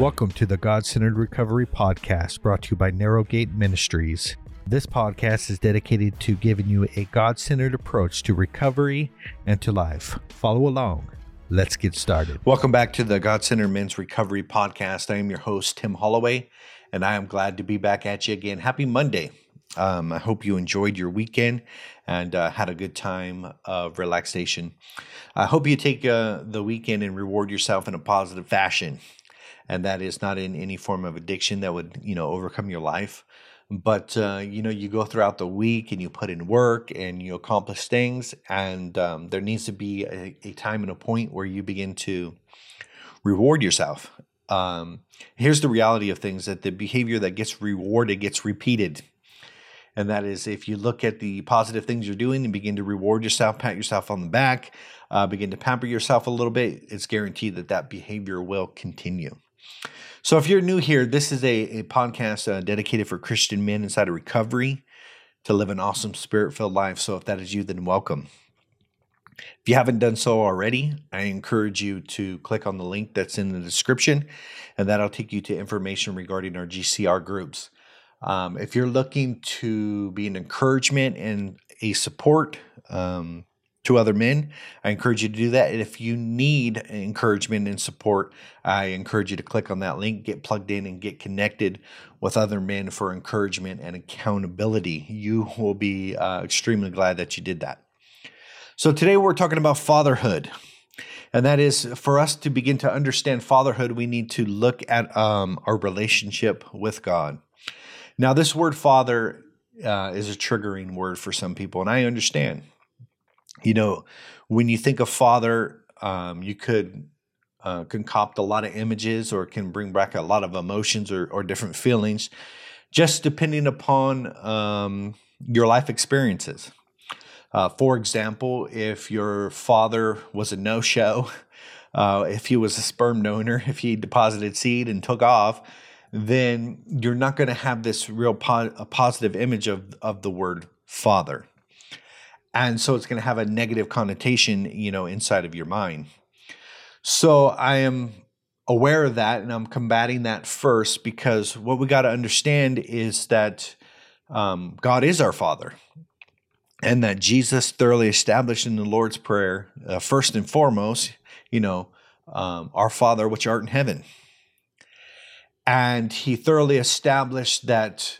Welcome to the God-Centered Recovery Podcast, brought to you by Narrow Gate Ministries. This podcast is dedicated to giving you a God-centered approach to recovery and to life. Follow along. Let's get started. Welcome back to the God-Centered Men's Recovery Podcast. I am your host, Tim Holloway, and I am glad to be back at you again. Happy Monday. I hope you enjoyed your weekend and had a good time of relaxation. I hope you take the weekend and reward yourself in a positive fashion. And that is not in any form of addiction that would, overcome your life. But, you go throughout the week and you put in work and you accomplish things. And there needs to be a time and a point where you begin to reward yourself. Here's the reality of things, that the behavior that gets rewarded gets repeated. And that is, if you look at the positive things you're doing and begin to reward yourself, pat yourself on the back, begin to pamper yourself a little bit, it's guaranteed that that behavior will continue. So if you're new here, this is a podcast dedicated for Christian men inside of recovery to live an awesome spirit-filled life. So if that is you, then welcome. If you haven't done so already, I encourage you to click on the link that's in the description, and that'll take you to information regarding our GCR groups. If you're looking to be an encouragement and a support to other men, I encourage you to do that. And if you need encouragement and support, I encourage you to click on that link, get plugged in, and get connected with other men for encouragement and accountability. You will be extremely glad that you did that. So today we're talking about fatherhood. And that is, for us to begin to understand fatherhood, we need to look at our relationship with God. Now, this word father is a triggering word for some people, and I understand. When you think of father, you could concoct a lot of images, or can bring back a lot of emotions or different feelings, just depending upon your life experiences. For example, if your father was a no-show, if he was a sperm donor, if he deposited seed and took off, then you're not going to have this real positive image of the word father. And so it's going to have a negative connotation, inside of your mind. So I am aware of that, and I'm combating that first, because what we got to understand is that God is our Father, and that Jesus thoroughly established in the Lord's Prayer, first and foremost, our Father which art in heaven. And he thoroughly established that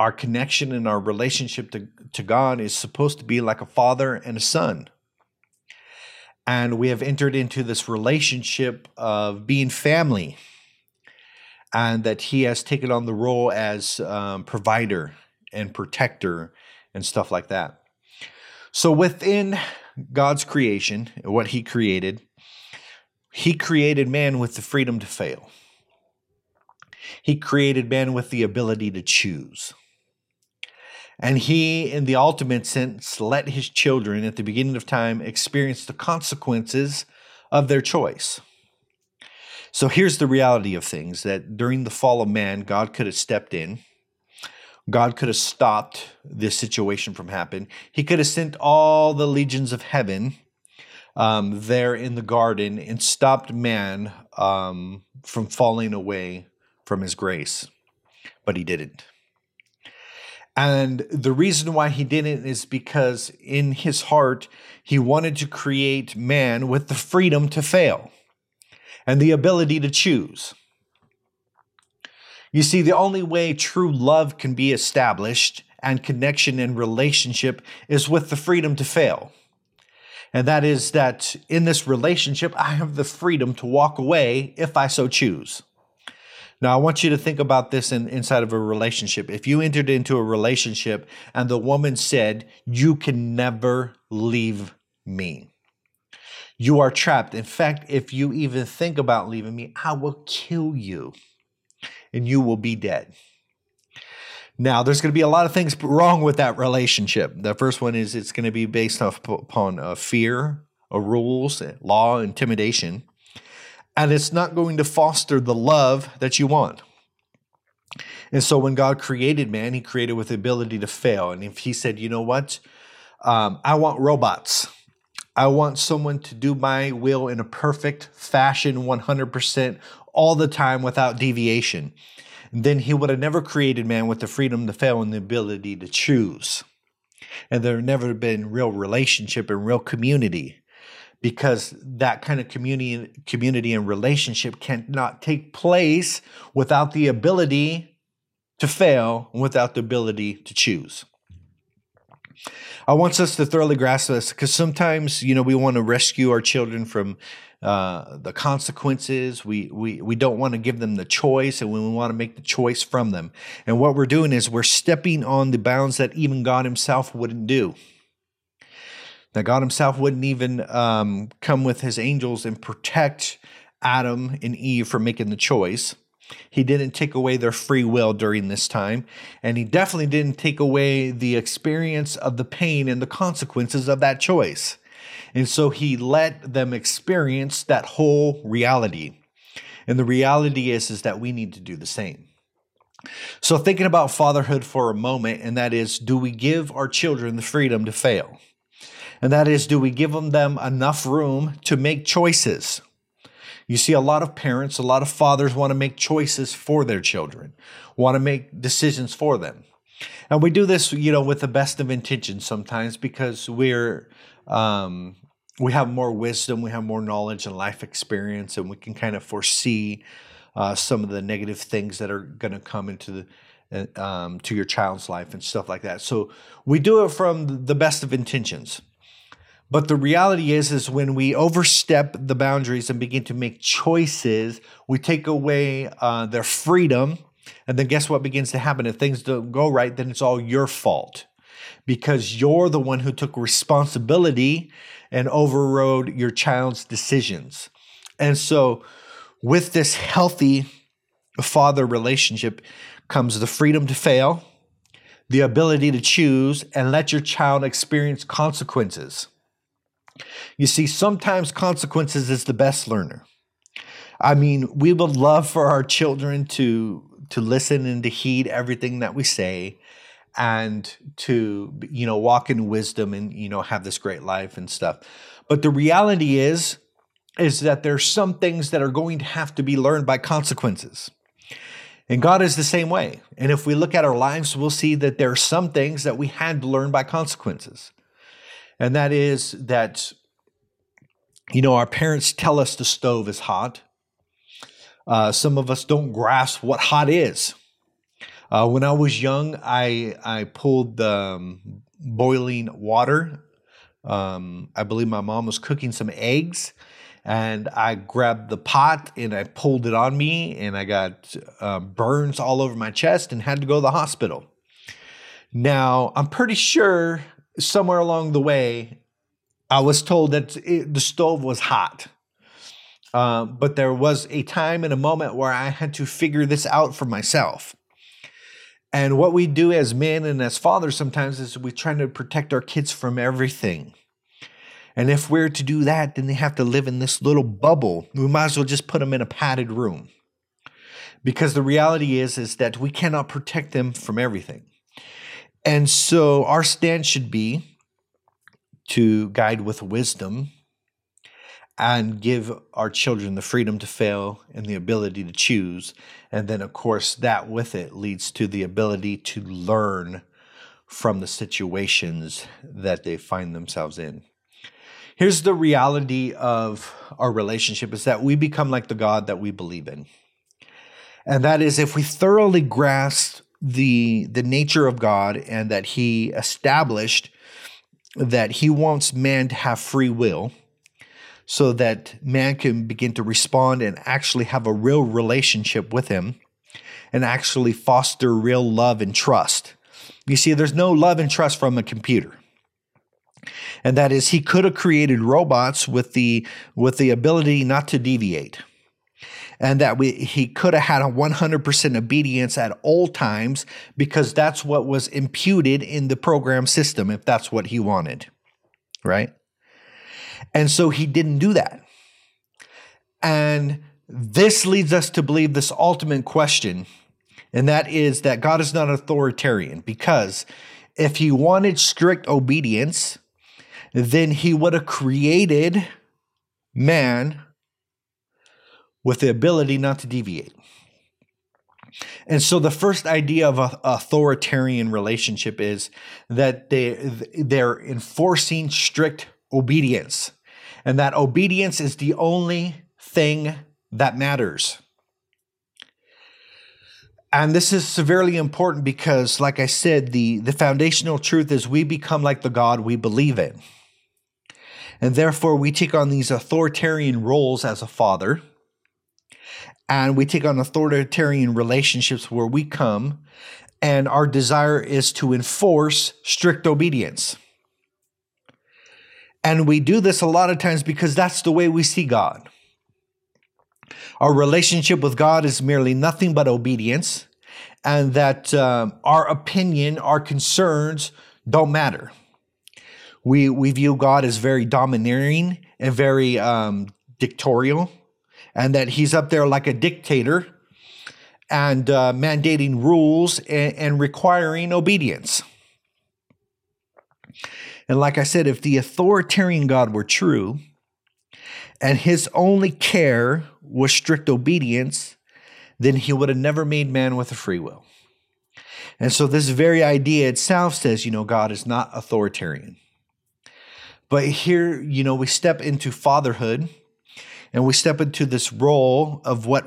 our connection and our relationship to God is supposed to be like a father and a son. And we have entered into this relationship of being family, and that he has taken on the role as provider and protector and stuff like that. So within God's creation, what he created man with the freedom to fail. He created man with the ability to choose. And he, in the ultimate sense, let his children at the beginning of time experience the consequences of their choice. So here's the reality of things, that during the fall of man, God could have stepped in. God could have stopped this situation from happening. He could have sent all the legions of heaven there in the garden and stopped man from falling away from his grace, but he didn't. And the reason why he didn't is because in his heart, he wanted to create man with the freedom to fail and the ability to choose. You see, the only way true love can be established, and connection and relationship, is with the freedom to fail. And that is that in this relationship, I have the freedom to walk away if I so choose. Now, I want you to think about this inside of a relationship. If you entered into a relationship and the woman said, "You can never leave me," you are trapped. In fact, if you even think about leaving me, I will kill you and you will be dead. Now, there's going to be a lot of things wrong with that relationship. The first one is, it's going to be based upon fear, rules, law, intimidation. And it's not going to foster the love that you want. And so when God created man, he created with the ability to fail. And if he said, I want robots. I want someone to do my will in a perfect fashion, 100% all the time without deviation. And then he would have never created man with the freedom to fail and the ability to choose. And there never been real relationship and real community, because that kind of community and relationship cannot take place without the ability to fail and without the ability to choose. I want us to thoroughly grasp this, because sometimes, you know, we want to rescue our children from the consequences. We don't want to give them the choice, and we want to make the choice from them. And what we're doing is we're stepping on the bounds that even God himself wouldn't do. Now, God himself wouldn't even come with his angels and protect Adam and Eve from making the choice. He didn't take away their free will during this time, and he definitely didn't take away the experience of the pain and the consequences of that choice. And so he let them experience that whole reality. And the reality is that we need to do the same. So thinking about fatherhood for a moment, and that is, do we give our children the freedom to fail? And that is, do we give them enough room to make choices? You see, a lot of parents, a lot of fathers want to make choices for their children, want to make decisions for them. And we do this, you know, with the best of intentions sometimes, because we're we have more wisdom, we have more knowledge and life experience, and we can kind of foresee some of the negative things that are going to come into the to your child's life and stuff like that. So we do it from the best of intentions. But the reality is when we overstep the boundaries and begin to make choices, we take away their freedom. And then guess what begins to happen? If things don't go right, then it's all your fault, because you're the one who took responsibility and overrode your child's decisions. And so with this healthy father relationship comes the freedom to fail, the ability to choose, and let your child experience consequences. You see, sometimes consequences is the best learner. I mean, we would love for our children to listen and to heed everything that we say, and to, you know, walk in wisdom and, you know, have this great life and stuff. But the reality is that there's some things that are going to have to be learned by consequences. And God is the same way. And if we look at our lives, we'll see that there are some things that we had to learn by consequences. And that is that, you know, our parents tell us the stove is hot. Some of us don't grasp what hot is. When I was young, I pulled the boiling water. I believe my mom was cooking some eggs, and I grabbed the pot and I pulled it on me, and I got burns all over my chest and had to go to the hospital. Now, I'm pretty sure somewhere along the way, I was told that the stove was hot. But there was a time and a moment where I had to figure this out for myself. And what we do as men and as fathers sometimes is we try to protect our kids from everything. And if we're to do that, then they have to live in this little bubble. We might as well just put them in a padded room. Because the reality is that we cannot protect them from everything. And so our stance should be to guide with wisdom and give our children the freedom to fail and the ability to choose. And then, of course, that with it leads to the ability to learn from the situations that they find themselves in. Here's the reality of our relationship is that we become like the God that we believe in. And that is, if we thoroughly grasp the nature of God, and that he established that he wants man to have free will so that man can begin to respond and actually have a real relationship with him and actually foster real love and trust. You see, there's no love and trust from a computer. And that is, he could have created robots with the ability not to deviate. And that he could have had a 100% obedience at all times, because that's what was imputed in the program system, if that's what he wanted, right? And so he didn't do that. And this leads us to believe this ultimate question, and that is that God is not authoritarian, because if he wanted strict obedience, then he would have created man with the ability not to deviate. And so the first idea of an authoritarian relationship is that they're enforcing strict obedience, and that obedience is the only thing that matters. And this is severely important because, like I said, the foundational truth is we become like the God we believe in. And therefore, we take on these authoritarian roles as a father, and we take on authoritarian relationships where we come, and our desire is to enforce strict obedience. And we do this a lot of times because that's the way we see God. Our relationship with God is merely nothing but obedience, and that our opinion, our concerns don't matter. We view God as very domineering and very dictatorial, and that he's up there like a dictator and mandating rules and requiring obedience. And like I said, if the authoritarian God were true, and his only care was strict obedience, then he would have never made man with a free will. And so this very idea itself says, God is not authoritarian. But here, we step into fatherhood, and we step into this role of what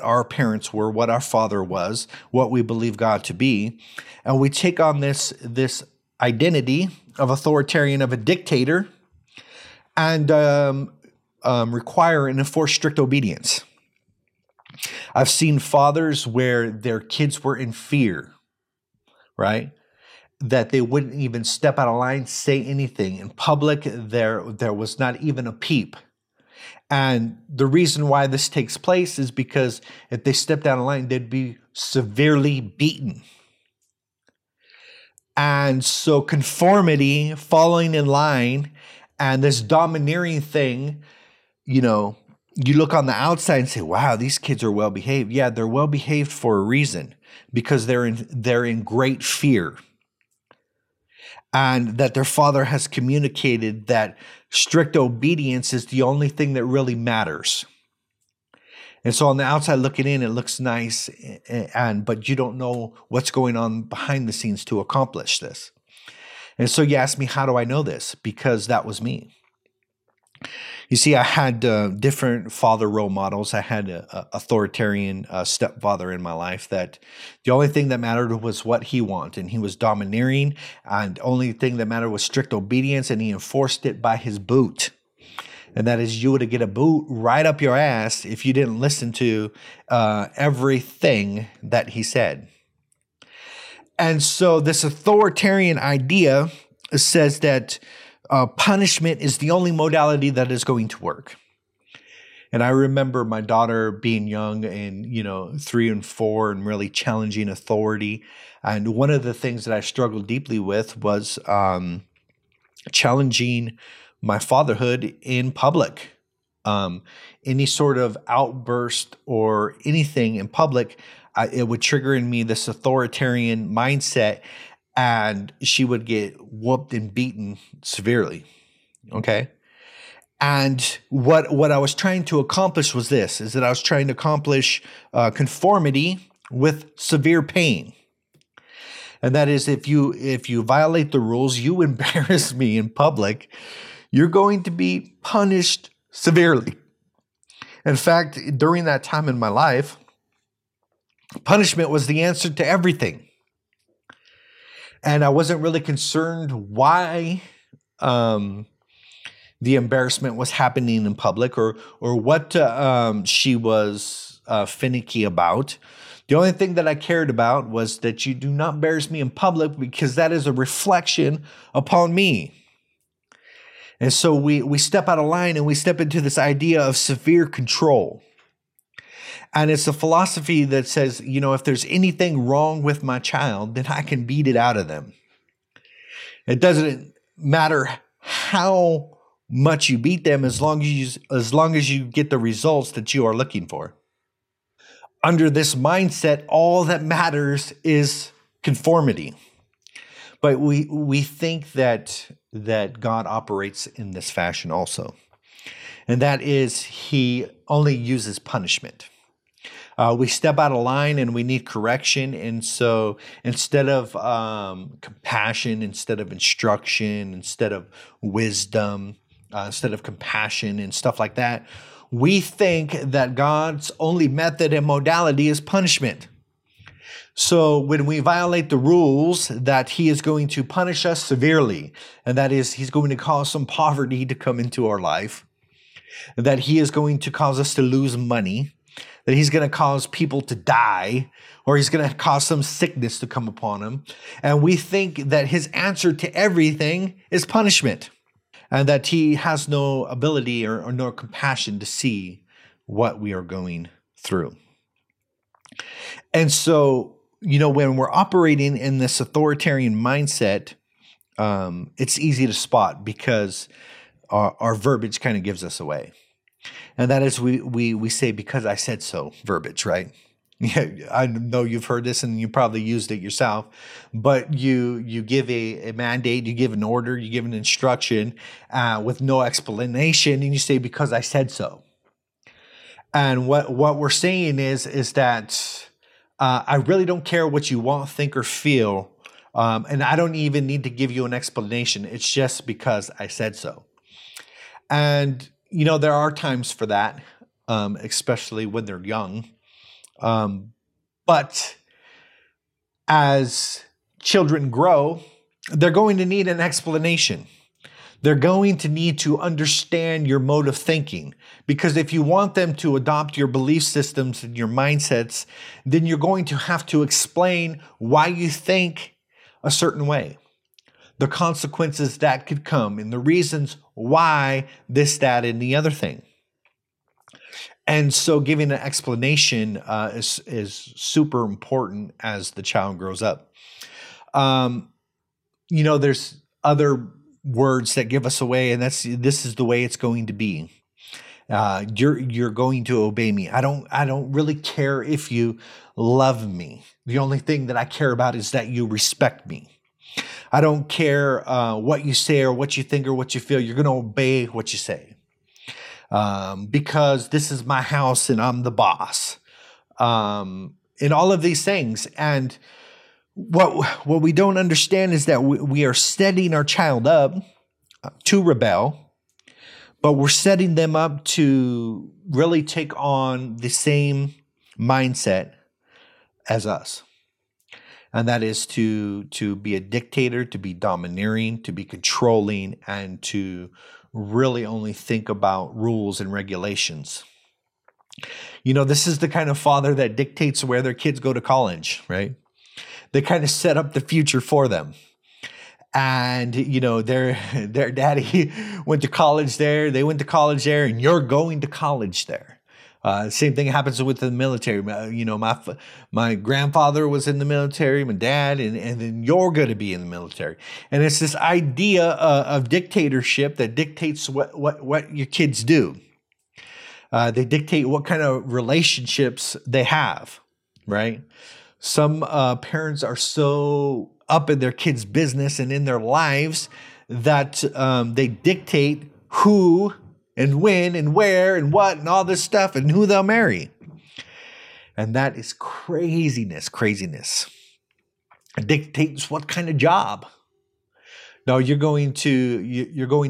our parents were, what our father was, what we believe God to be, and we take on this identity of authoritarian, of a dictator, and require and enforce strict obedience. I've seen fathers where their kids were in fear, right? That they wouldn't even step out of line, say anything. In public, there was not even a peep. And the reason why this takes place is because if they stepped out of line, they'd be severely beaten. And so conformity, following in line, and this domineering thing, you look on the outside and say, wow, these kids are well-behaved. Yeah, they're well-behaved for a reason, because they're in great fear. And that their father has communicated that strict obedience is the only thing that really matters. And so on the outside looking in, it looks nice, but you don't know what's going on behind the scenes to accomplish this. And so you ask me, how do I know this? Because that was me. You see, I had different father role models. I had an authoritarian stepfather in my life that the only thing that mattered was what he wanted. And he was domineering, and the only thing that mattered was strict obedience, and he enforced it by his boot. And that is, you would get a boot right up your ass if you didn't listen to everything that he said. And so this authoritarian idea says that punishment is the only modality that is going to work. And I remember my daughter being young and, 3 and 4, and really challenging authority. And one of the things that I struggled deeply with was challenging my fatherhood in public. Any sort of outburst or anything in public, it would trigger in me this authoritarian mindset, and she would get whooped and beaten severely, okay? And what I was trying to accomplish was this, is that I was trying to accomplish conformity with severe pain. And that is, if you violate the rules, you embarrass me in public, you're going to be punished severely. In fact, during that time in my life, punishment was the answer to everything. And I wasn't really concerned why the embarrassment was happening in public or what she was finicky about. The only thing that I cared about was that you do not embarrass me in public, because that is a reflection upon me. And so we step out of line and we step into this idea of severe control. And it's a philosophy that says, if there's anything wrong with my child, then I can beat it out of them. It doesn't matter how much you beat them, as long as you get the results that you are looking for. Under this mindset, all that matters is conformity. But we think that God operates in this fashion also. And that is, he only uses punishment. We step out of line and we need correction. And so instead of compassion, instead of instruction, instead of wisdom, instead of compassion and stuff like that, we think that God's only method and modality is punishment. So when we violate the rules, that he is going to punish us severely, and that is, he's going to cause some poverty to come into our life, that he is going to cause us to lose money, that he's going to cause people to die, or he's going to cause some sickness to come upon him. And we think that his answer to everything is punishment, and that he has no ability or no compassion to see what we are going through. And so, you know, when we're operating in this authoritarian mindset, it's easy to spot because our verbiage kind of gives us away. And that is, we say, because I said so verbiage, right? Yeah, I know you've heard this and you probably used it yourself, but you give a mandate, you give an order, you give an instruction with no explanation, and you say, because I said so. And what we're saying is that I really don't care what you want, think, or feel, and I don't even need to give you an explanation. It's just because I said so. And, you know, there are times for that, especially when they're young. But as children grow, they're going to need an explanation. They're going to need to understand your mode of thinking, because if you want them to adopt your belief systems and your mindsets, then you're going to have to explain why you think a certain way, the consequences that could come, and the reasons why this, that, and the other thing. And so giving an explanation is super important as the child grows up. You know, there's other words that give us away, and this is the way it's going to be. You're going to obey me. I don't really care if you love me. The only thing that I care about is that you respect me. I don't care what you say or what you think or what you feel. You're going to obey what you say. Because this is my house and I'm the boss, and all of these things. And what we don't understand is that we are setting our child up to rebel, but we're setting them up to really take on the same mindset as us. And that is to be a dictator, to be domineering, to be controlling, and to really only think about rules and regulations. You know, this is the kind of father that dictates where their kids go to college, right? They kind of set up the future for them. And, you know, their daddy went to college there, they went to college there, and you're going to college there. Same thing happens with the military. You know, my grandfather was in the military, my dad, and then you're going to be in the military. And it's this idea of dictatorship that dictates what your kids do. They dictate what kind of relationships they have, right? Some parents are so up in their kids' business and in their lives that they dictate who and when and where and what and all this stuff and who they'll marry. And that is craziness. It dictates what kind of job. No, you're going to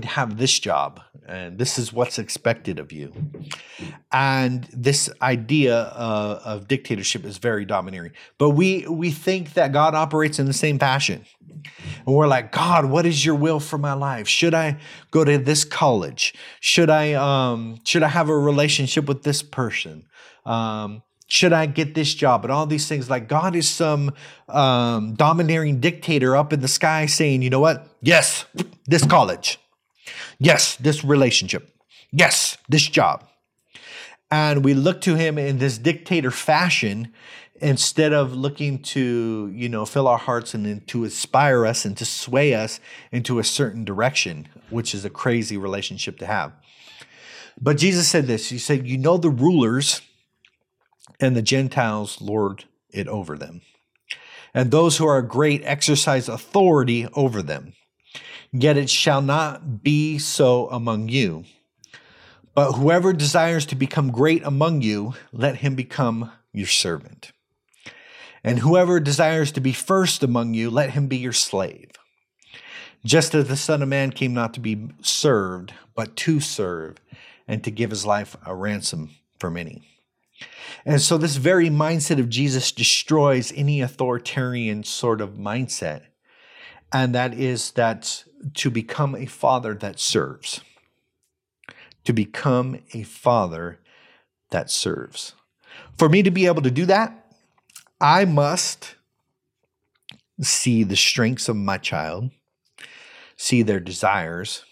have this job, and this is what's expected of you. And this idea of dictatorship is very domineering. But we think that God operates in the same fashion. And we're like, God, what is your will for my life? Should I go to this college? Should I have a relationship with this person? Should I get this job? And all these things, like God is some domineering dictator up in the sky saying, you know what? Yes, this college. Yes, this relationship. Yes, this job. And we look to him in this dictator fashion instead of looking to, you know, fill our hearts and then to inspire us and to sway us into a certain direction, which is a crazy relationship to have. But Jesus said this. He said, you know, the rulers and the Gentiles lord it over them. and those who are great exercise authority over them. Yet it shall not be so among you. But whoever desires to become great among you, let him become your servant. And whoever desires to be first among you, let him be your slave. Just as the Son of Man came not to be served, but to serve, and to give his life a ransom for many. And so this very mindset of Jesus destroys any authoritarian sort of mindset. And that is that to become a father that serves. To become a father that serves. For me to be able to do that, I must see the strengths of my child, see their desires,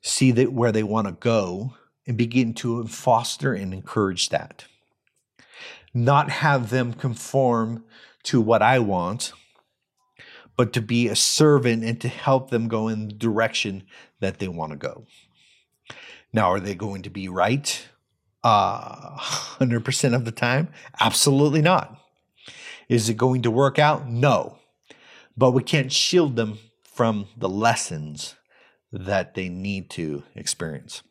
see that where they want to go, and begin to foster and encourage that. Not have them conform to what I want, but to be a servant and to help them go in the direction that they want to go. Now, are they going to be right 100% of the time? Absolutely not. Is it going to work out? No. But we can't shield them from the lessons that they need to experience.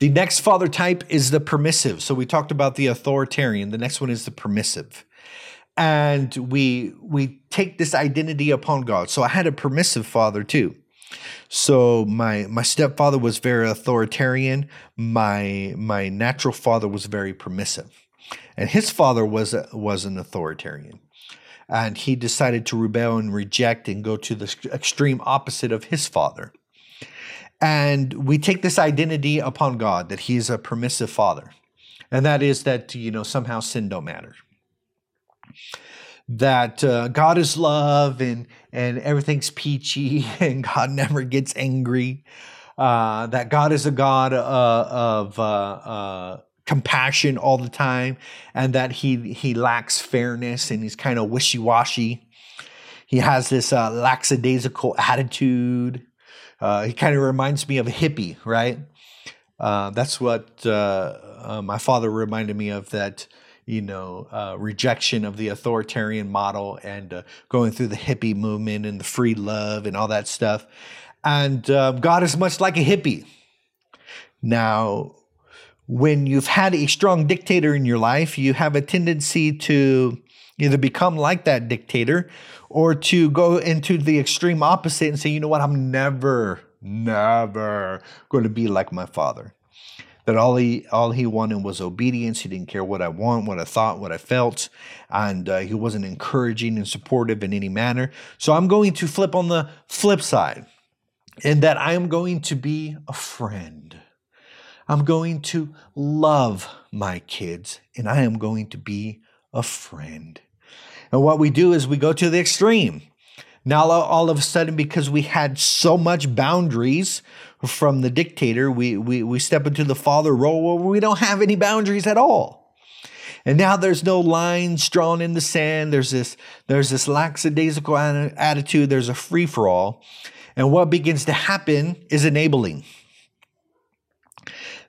The next father type is the permissive. So we talked about the authoritarian. The next one is the permissive. And we take this identity upon God. So I had a permissive father too. So my stepfather was very authoritarian. My natural father was very permissive. And his father was an authoritarian. And he decided to rebel and reject and go to the extreme opposite of his father. And we take this identity upon God that he's a permissive father. And that is that, somehow sin don't matter. That God is love and everything's peachy and God never gets angry. That God is a God of compassion all the time, and that he lacks fairness and he's kind of wishy-washy. He has this lackadaisical attitude. He kind of reminds me of a hippie, right? That's what my father reminded me of, that rejection of the authoritarian model and going through the hippie movement and the free love and all that stuff. And God is much like a hippie. Now, when you've had a strong dictator in your life, you have a tendency to either become like that dictator or to go into the extreme opposite and say, you know what, I'm never going to be like my father. That all he wanted was obedience. He didn't care what I want, what I thought, what I felt. And he wasn't encouraging and supportive in any manner. So I'm going to flip on the flip side. And that I am going to be a friend. I'm going to love my kids. And I am going to be a friend. And what we do is we go to the extreme. Now, all of a sudden, because we had so much boundaries from the dictator, we step into the father role where we don't have any boundaries at all. And now there's no lines drawn in the sand. There's this lackadaisical attitude. There's a free-for-all. And what begins to happen is enabling.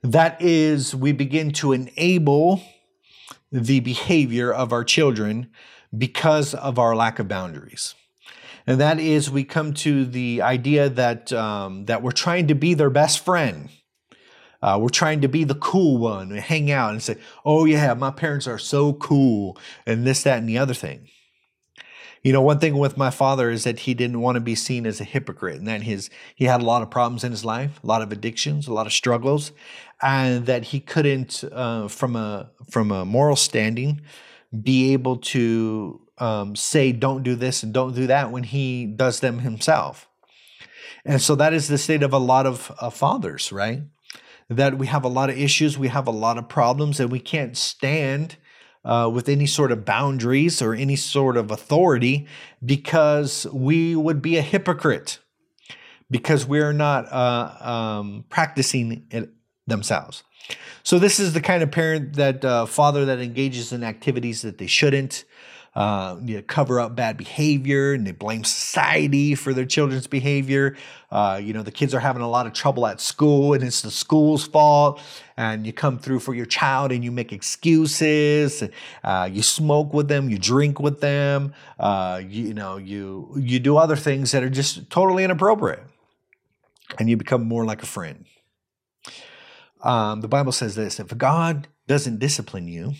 That is, we begin to enable the behavior of our children because of our lack of boundaries. And that is, we come to the idea that that we're trying to be their best friend. We're trying to be the cool one and hang out and say, oh yeah, my parents are so cool and this, that, and the other thing. One thing with my father is that he didn't want to be seen as a hypocrite, and that he had a lot of problems in his life, a lot of addictions, a lot of struggles, and that he couldn't, from a moral standing, be able to say don't do this and don't do that when he does them himself. And so that is the state of a lot of fathers, right? That we have a lot of issues, we have a lot of problems, and we can't stand with any sort of boundaries or any sort of authority because we would be a hypocrite because we're not practicing it themselves. So this is the kind of parent that father that engages in activities that they shouldn't. cover up bad behavior, and they blame society for their children's behavior. The kids are having a lot of trouble at school, and it's the school's fault. And you come through for your child, and you make excuses. You smoke with them, you drink with them. You do other things that are just totally inappropriate, and you become more like a friend. The Bible says this: if God doesn't discipline you,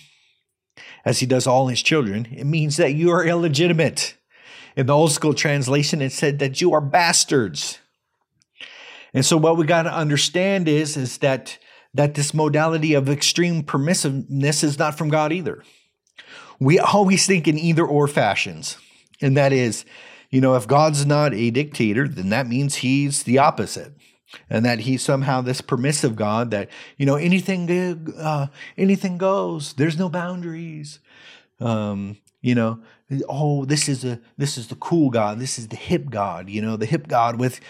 as he does all his children, it means that you are illegitimate. In the old school translation, it said that you are bastards. And so what we got to understand is that this modality of extreme permissiveness is not from God either. We always think in either or fashions. And that is, if God's not a dictator, then that means he's the opposite. And that he's somehow this permissive God that, anything goes. There's no boundaries. This is the cool God. This is the hip God. The hip God with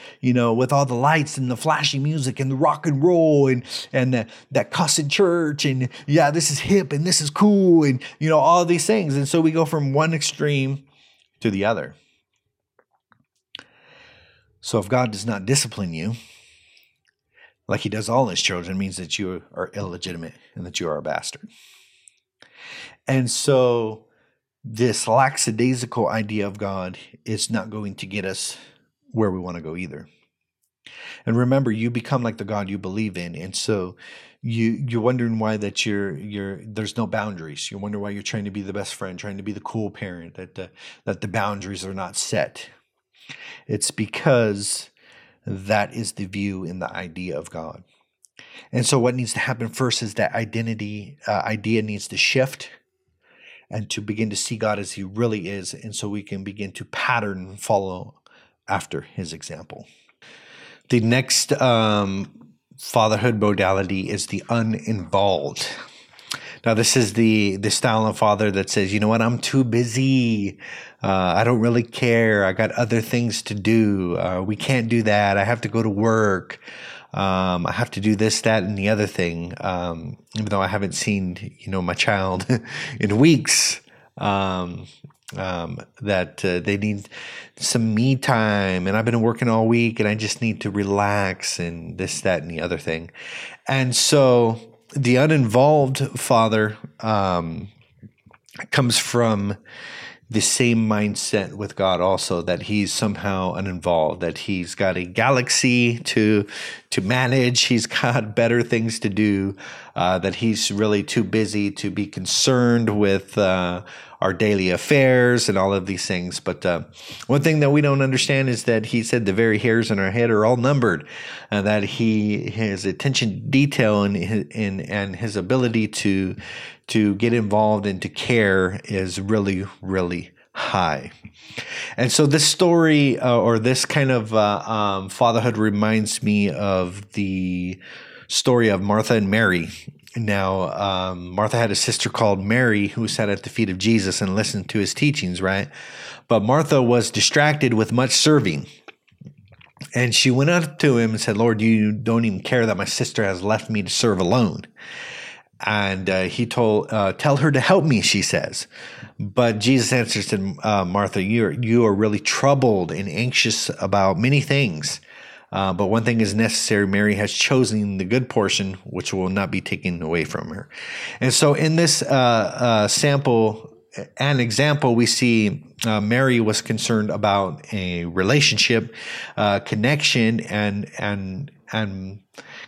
all the lights and the flashy music and the rock and roll and that cussing church. And yeah, this is hip and this is cool and, all these things. And so we go from one extreme to the other. So if God does not discipline you, like he does all his children, means that you are illegitimate and that you are a bastard. And so this lackadaisical idea of God is not going to get us where we want to go either. And remember, you become like the God you believe in. And so you're wondering why that there's no boundaries. You wonder why you're trying to be the best friend, trying to be the cool parent, that the boundaries are not set. It's because that is the view and the idea of God. And so what needs to happen first is that idea needs to shift and to begin to see God as he really is. And so we can begin to pattern and follow after his example. The next fatherhood modality is the uninvolved. Now, this is the style of father that says, I'm too busy. I don't really care. I got other things to do. We can't do that. I have to go to work. I have to do this, that, and the other thing. Even though I haven't seen, my child in weeks, that they need some me time, and I've been working all week and I just need to relax and this, that, and the other thing. And so the uninvolved father comes from the same mindset with God also, that he's somehow uninvolved, that he's got a galaxy to manage, he's got better things to do, that he's really too busy to be concerned with our daily affairs and all of these things. But one thing that we don't understand is that he said the very hairs on our head are all numbered, and that his attention to detail and his ability to get involved and to care is really, really high. And so this story or this kind of fatherhood reminds me of the story of Martha and Mary. Now, Martha had a sister called Mary who sat at the feet of Jesus and listened to his teachings, right? But Martha was distracted with much serving. And she went up to him and said, "Lord, you don't even care that my sister has left me to serve alone." And he told, "Tell her to help me," she says. But Jesus answers and Martha, you are really troubled and anxious about many things. But one thing is necessary. Mary has chosen the good portion, which will not be taken away from her. And so in this example, we see Mary was concerned about a relationship, connection, and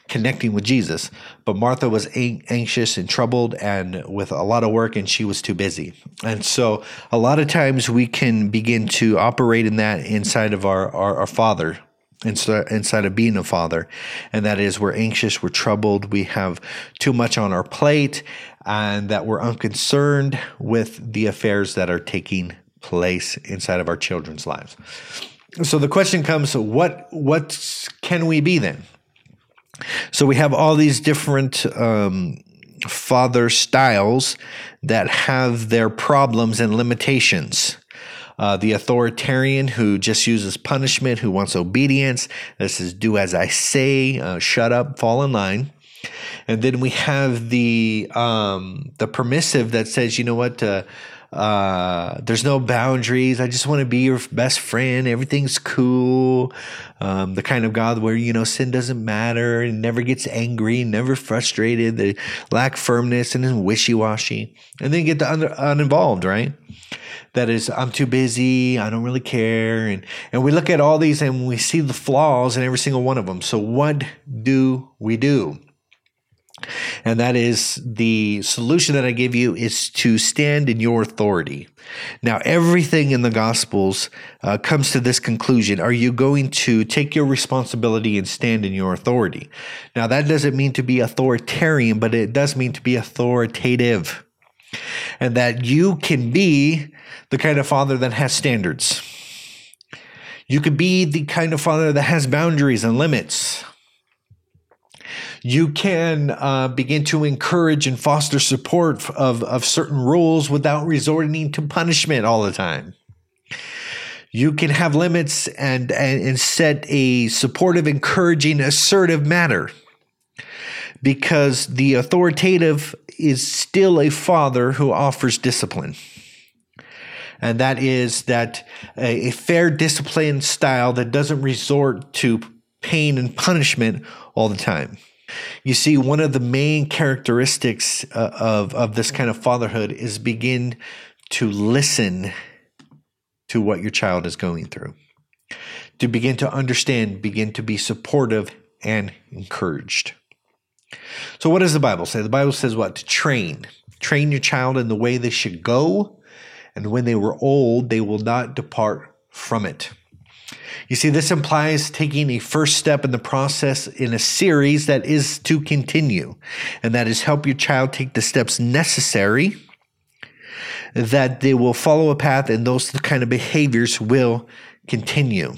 connecting with Jesus. But Martha was anxious and troubled and with a lot of work, and she was too busy. And so a lot of times we can begin to operate in that inside of our father, inside of being a father. And that is, we're anxious, we're troubled, we have too much on our plate, and that we're unconcerned with the affairs that are taking place inside of our children's lives. So the question comes, what can we be then? So we have all these different father styles that have their problems and limitations. The authoritarian who just uses punishment, who wants obedience. This is do as I say, shut up, fall in line. And then we have the permissive that says, There's no boundaries. I just want to be your best friend. Everything's cool. The kind of God where, you know, sin doesn't matter and never gets angry, never frustrated. They lack firmness and is wishy-washy. And then get the uninvolved, right? That is, I'm too busy. I don't really care. And we look at all these and we see the flaws in every single one of them. So what do we do? And that is the solution that I give you is to stand in your authority. Now, everything in the Gospels comes to this conclusion. Are you going to take your responsibility and stand in your authority? Now, that doesn't mean to be authoritarian, but it does mean to be authoritative. And that you can be the kind of father that has standards. You can be the kind of father that has boundaries and limits. You can begin to encourage and foster support of certain rules without resorting to punishment all the time. You can have limits and set a supportive, encouraging, assertive manner, because the authoritative is still a father who offers discipline. And that is that a fair discipline style that doesn't resort to pain and punishment all the time. You see, one of the main characteristics of this kind of fatherhood is begin to listen to what your child is going through, to begin to understand, begin to be supportive and encouraged. So what does the Bible say? The Bible says what? To train your child in the way they should go, and when they were old, they will not depart from it. You see, this implies taking a first step in the process in a series that is to continue, and that is help your child take the steps necessary that they will follow a path, and those kind of behaviors will continue.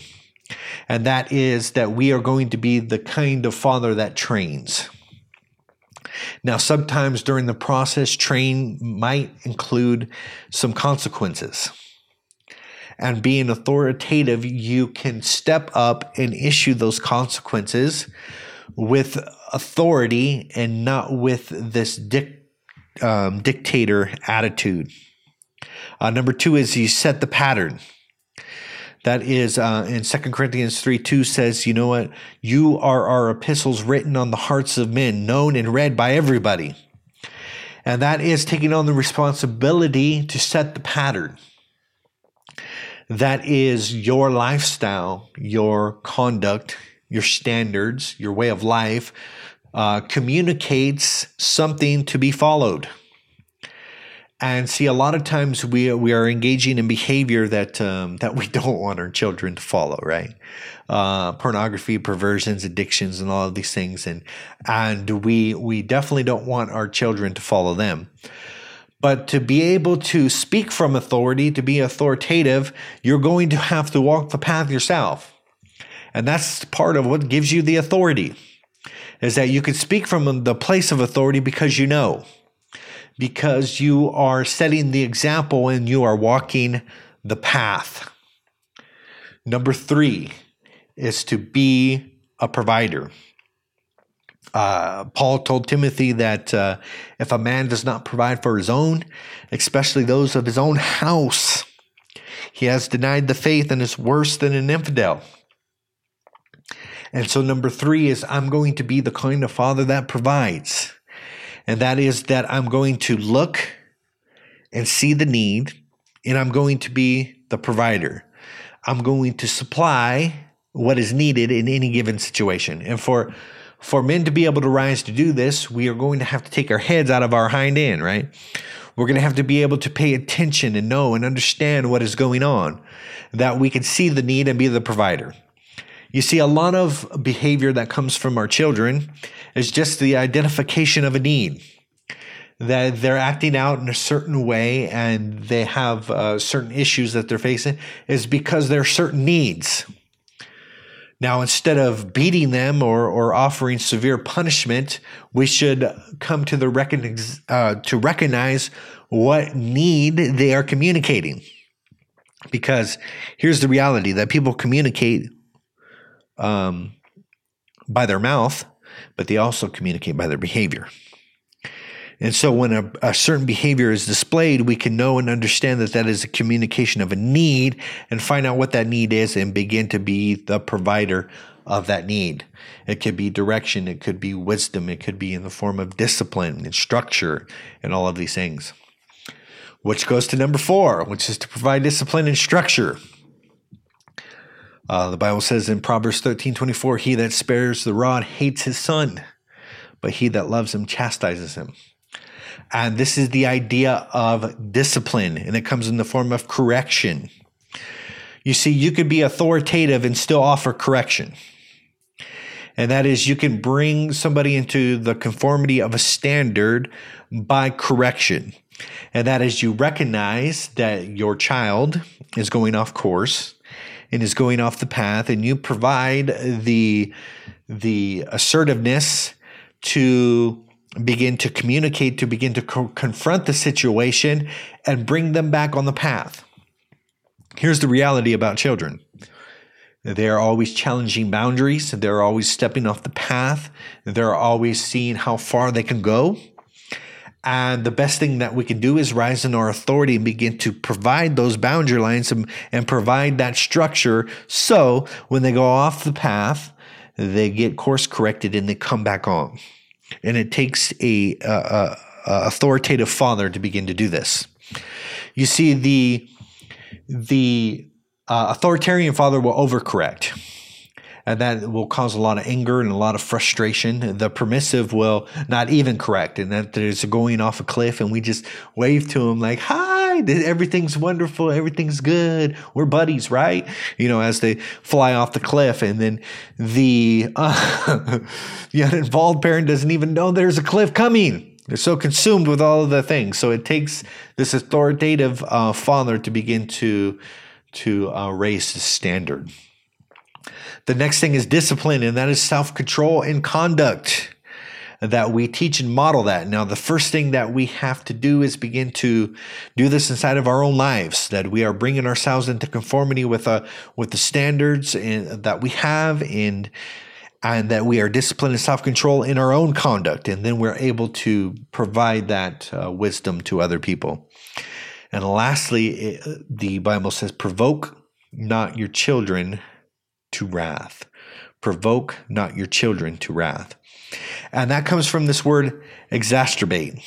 And that is that we are going to be the kind of father that trains. Now, sometimes during the process, train might include some consequences. And being authoritative, you can step up and issue those consequences with authority and not with this dictator attitude. Number two is you set the pattern. That is in 2 Corinthians 3:2 says, you know what? You are our epistles written on the hearts of men, known and read by everybody. And that is taking on the responsibility to set the pattern. That is your lifestyle, your conduct, your standards, your way of life communicates something to be followed. And see, a lot of times we are engaging in behavior that we don't want our children to follow, right? Pornography, perversions, addictions, and all of these things, and we definitely don't want our children to follow them. But to be able to speak from authority, to be authoritative, you're going to have to walk the path yourself. And that's part of what gives you the authority, is that you can speak from the place of authority because you know, because you are setting the example and you are walking the path. Number three is to be a provider. Paul told Timothy that if a man does not provide for his own, especially those of his own house, he has denied the faith and is worse than an infidel. And so number three is I'm going to be the kind of father that provides. And that is that I'm going to look and see the need, and I'm going to be the provider. I'm going to supply what is needed in any given situation. And for men to be able to rise to do this, we are going to have to take our heads out of our hind end, right? We're going to have to be able to pay attention and know and understand what is going on, that we can see the need and be the provider. You see, a lot of behavior that comes from our children is just the identification of a need, that they're acting out in a certain way and they have certain issues that they're facing is because there are certain needs. Now, instead of beating them or offering severe punishment, we should come to recognize what need they are communicating. Because here's the reality, that people communicate by their mouth, but they also communicate by their behavior. And so when a certain behavior is displayed, we can know and understand that that is a communication of a need and find out what that need is and begin to be the provider of that need. It could be direction. It could be wisdom. It could be in the form of discipline and structure and all of these things. Which goes to number 4, which is to provide discipline and structure. The Bible says in Proverbs 13:24, "He that spares the rod hates his son, but he that loves him chastises him." And this is the idea of discipline, and it comes in the form of correction. You see, you could be authoritative and still offer correction. And that is, you can bring somebody into the conformity of a standard by correction. And that is, you recognize that your child is going off course and is going off the path, and you provide the assertiveness to begin to communicate, to begin to confront the situation and bring them back on the path. Here's the reality about children. They're always challenging boundaries. They're always stepping off the path. They're always seeing how far they can go. And the best thing that we can do is rise in our authority and begin to provide those boundary lines and provide that structure, so when they go off the path, they get course corrected and they come back on. And it takes a authoritative father to begin to do this. You see, the authoritarian father will overcorrect, and that will cause a lot of anger and a lot of frustration. The permissive will not even correct, and that there's going off a cliff, and we just wave to him like, "Hi, everything's wonderful, everything's good, we're buddies, right?" You know, as they fly off the cliff, and then the uninvolved parent doesn't even know there's a cliff coming. They're so consumed with all of the things. So it takes this authoritative father to begin to raise the standard. The next thing is discipline, and that is self-control and conduct, that we teach and model that. Now, the first thing that we have to do is begin to do this inside of our own lives, that we are bringing ourselves into conformity with the standards that we have, and that we are disciplined and self-control in our own conduct, and then we're able to provide that wisdom to other people. And lastly, the Bible says, "Provoke not your children to wrath." Provoke not your children to wrath. And that comes from this word exacerbate.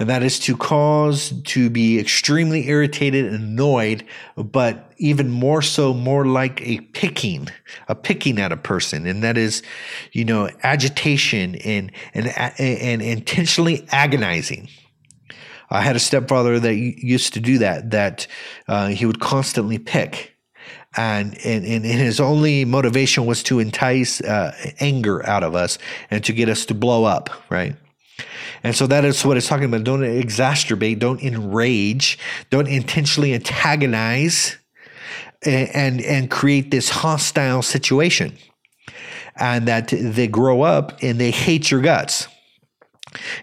And that is to cause to be extremely irritated and annoyed, but even more so, more like a picking at a person. And that is, you know, agitation and intentionally agonizing. I had a stepfather that used to do that he would constantly pick. And his only motivation was to entice anger out of us and to get us to blow up, right? And so that is what it's talking about. Don't exacerbate, don't enrage, don't intentionally antagonize and create this hostile situation. And that they grow up and they hate your guts.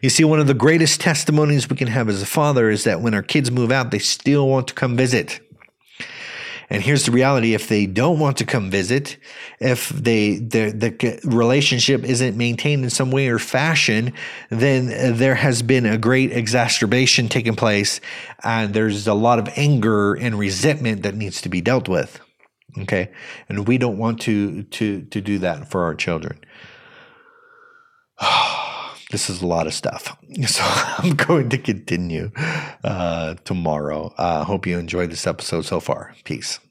You see, one of the greatest testimonies we can have as a father is that when our kids move out, they still want to come visit. And here's the reality: if they don't want to come visit, if the relationship isn't maintained in some way or fashion, then there has been a great exacerbation taking place, and there's a lot of anger and resentment that needs to be dealt with. Okay, and we don't want to do that for our children. This is a lot of stuff, so I'm going to continue tomorrow. Hope you enjoyed this episode so far. Peace.